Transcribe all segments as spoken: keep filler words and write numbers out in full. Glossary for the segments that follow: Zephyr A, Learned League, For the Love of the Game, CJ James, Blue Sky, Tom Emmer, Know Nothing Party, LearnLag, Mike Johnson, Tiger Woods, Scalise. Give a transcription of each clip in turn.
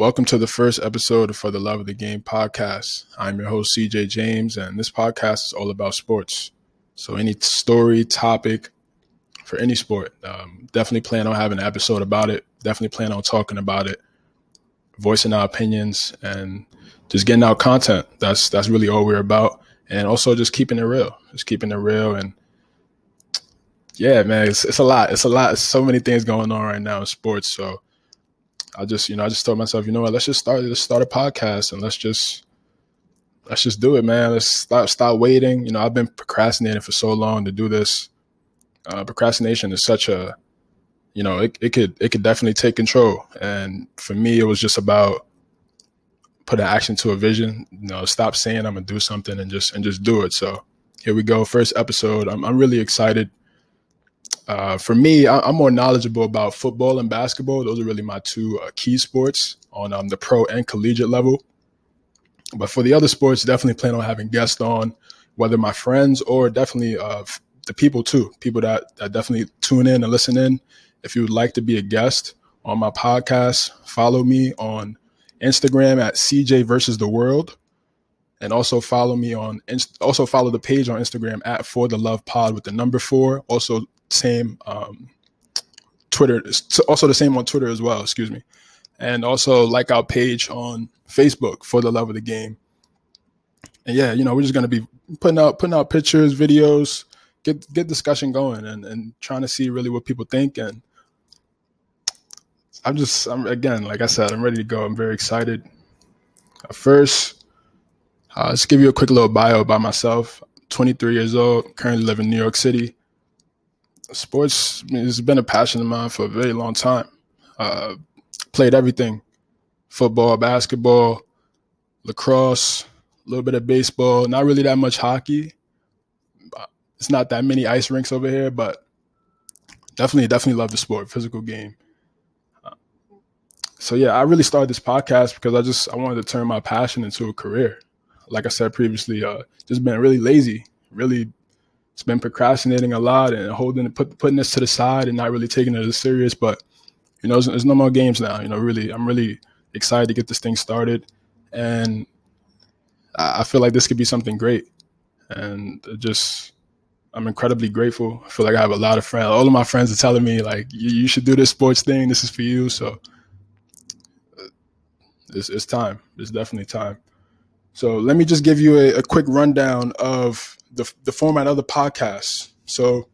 Welcome to the first episode of For the Love of the Game podcast. I'm your host, C J James, and this podcast is all about sports. So any story, topic for any sport, um, definitely plan on having an episode about it. Definitely plan on talking about it, voicing our opinions, and just getting out content. That's that's really all we're about. And also just keeping it real. Just keeping it real. And yeah, man, it's, it's a lot. It's a lot. It's so many things going on right now in sports, so I just, you know, I just told myself, you know what, let's just start, let's start a podcast and let's just, let's just do it, man. Let's stop, stop waiting. You know, I've been procrastinating for so long to do this. Uh, procrastination is such a, you know, it, it could, it could definitely take control. And for me, it was just about putting action to a vision, you know, stop saying I'm going to do something and just, and just do it. So here we go. First episode. I'm, I'm really excited. Uh, for me, I, I'm more knowledgeable about football and basketball. Those are really my two uh, key sports on um, the pro and collegiate level. But for the other sports, definitely plan on having guests on, whether my friends or definitely uh, the people too, people that, that definitely tune in and listen in. If you would like to be a guest on my podcast, follow me on Instagram at C J versus the world. And also follow me on, also follow the page on Instagram at For the Love Pod with the number four. Also same um, Twitter, also the same on Twitter as well, excuse me. And also like our page on Facebook, For the Love of the Game. And yeah, you know, we're just going to be putting out, putting out pictures, videos, get, get discussion going and, and trying to see really what people think. And I'm just, I'm again, like I said, I'm ready to go. I'm very excited. At first, Uh, let's give you a quick little bio about myself. twenty-three years old, currently live in New York City. Sports has been a passion of mine for a very long time. Uh, played everything. Football, basketball, lacrosse, a little bit of baseball, not really that much hockey. It's not that many ice rinks over here, but definitely, definitely love the sport, physical game. Uh, so yeah, I really started this podcast because I just, I wanted to turn my passion into a career. Like I said previously, uh, just been really lazy, really it's been procrastinating a lot and holding put, putting this to the side and not really taking it as serious. But, you know, there's, there's no more games now. You know, really, I'm really excited to get this thing started. And I, I feel like this could be something great. And just I'm incredibly grateful. I feel like I have a lot of friends. All of my friends are telling me, like, you, you should do this sports thing. This is for you. So it's, it's time. It's definitely time. So let me just give you a, a quick rundown of the, the format of the podcast. So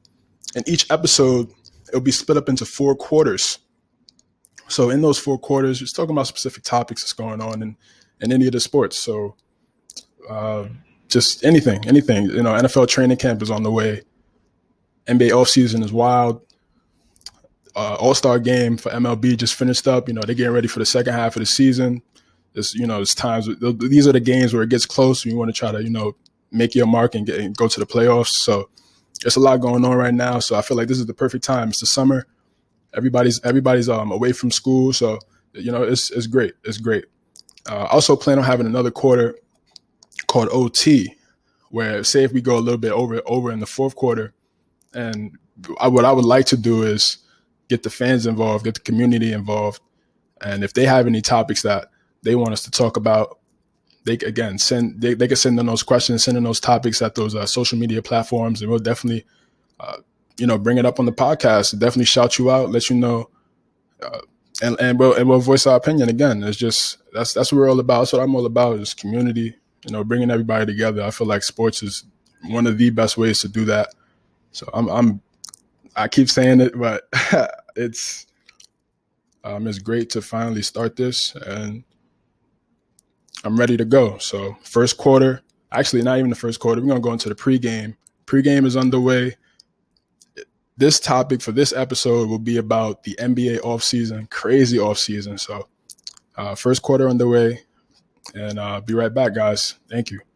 in each episode, it'll be split up into four quarters. So in those four quarters, it's talking about specific topics that's going on in, in any of the sports. So uh, just anything, anything, you know, N F L training camp is on the way. N B A offseason is wild. Uh, All-Star game for M L B just finished up. You know, they're getting ready for the second half of the season. It's, you know, it's times, these are the games where it gets close and you want to try to, you know, make your mark and, get, and go to the playoffs. So there's a lot going on right now. So I feel like this is the perfect time. It's the summer. Everybody's everybody's um, away from school. So, you know, it's it's great. It's great. I uh, also plan on having another quarter called O T, where say if we go a little bit over over in the fourth quarter. And I, what I would like to do is get the fans involved, get the community involved. And if they have any topics that they want us to talk about, they again send they, they can send in those questions, send in those topics at those uh, social media platforms, and we'll definitely uh, you know bring it up on the podcast. Definitely shout you out, let you know, uh, and and we'll and we'll voice our opinion again. It's just that's that's what we're all about. That's what I'm all about is community. You know, bringing everybody together. I feel like sports is one of the best ways to do that. So I'm I'm I keep saying it, but it's um it's great to finally start this and I'm ready to go. So first quarter, actually not even the first quarter. We're going to go into the pregame. Pregame is underway. This topic for this episode will be about the N B A offseason, crazy offseason. So uh, first quarter underway and uh, be right back, guys. Thank you.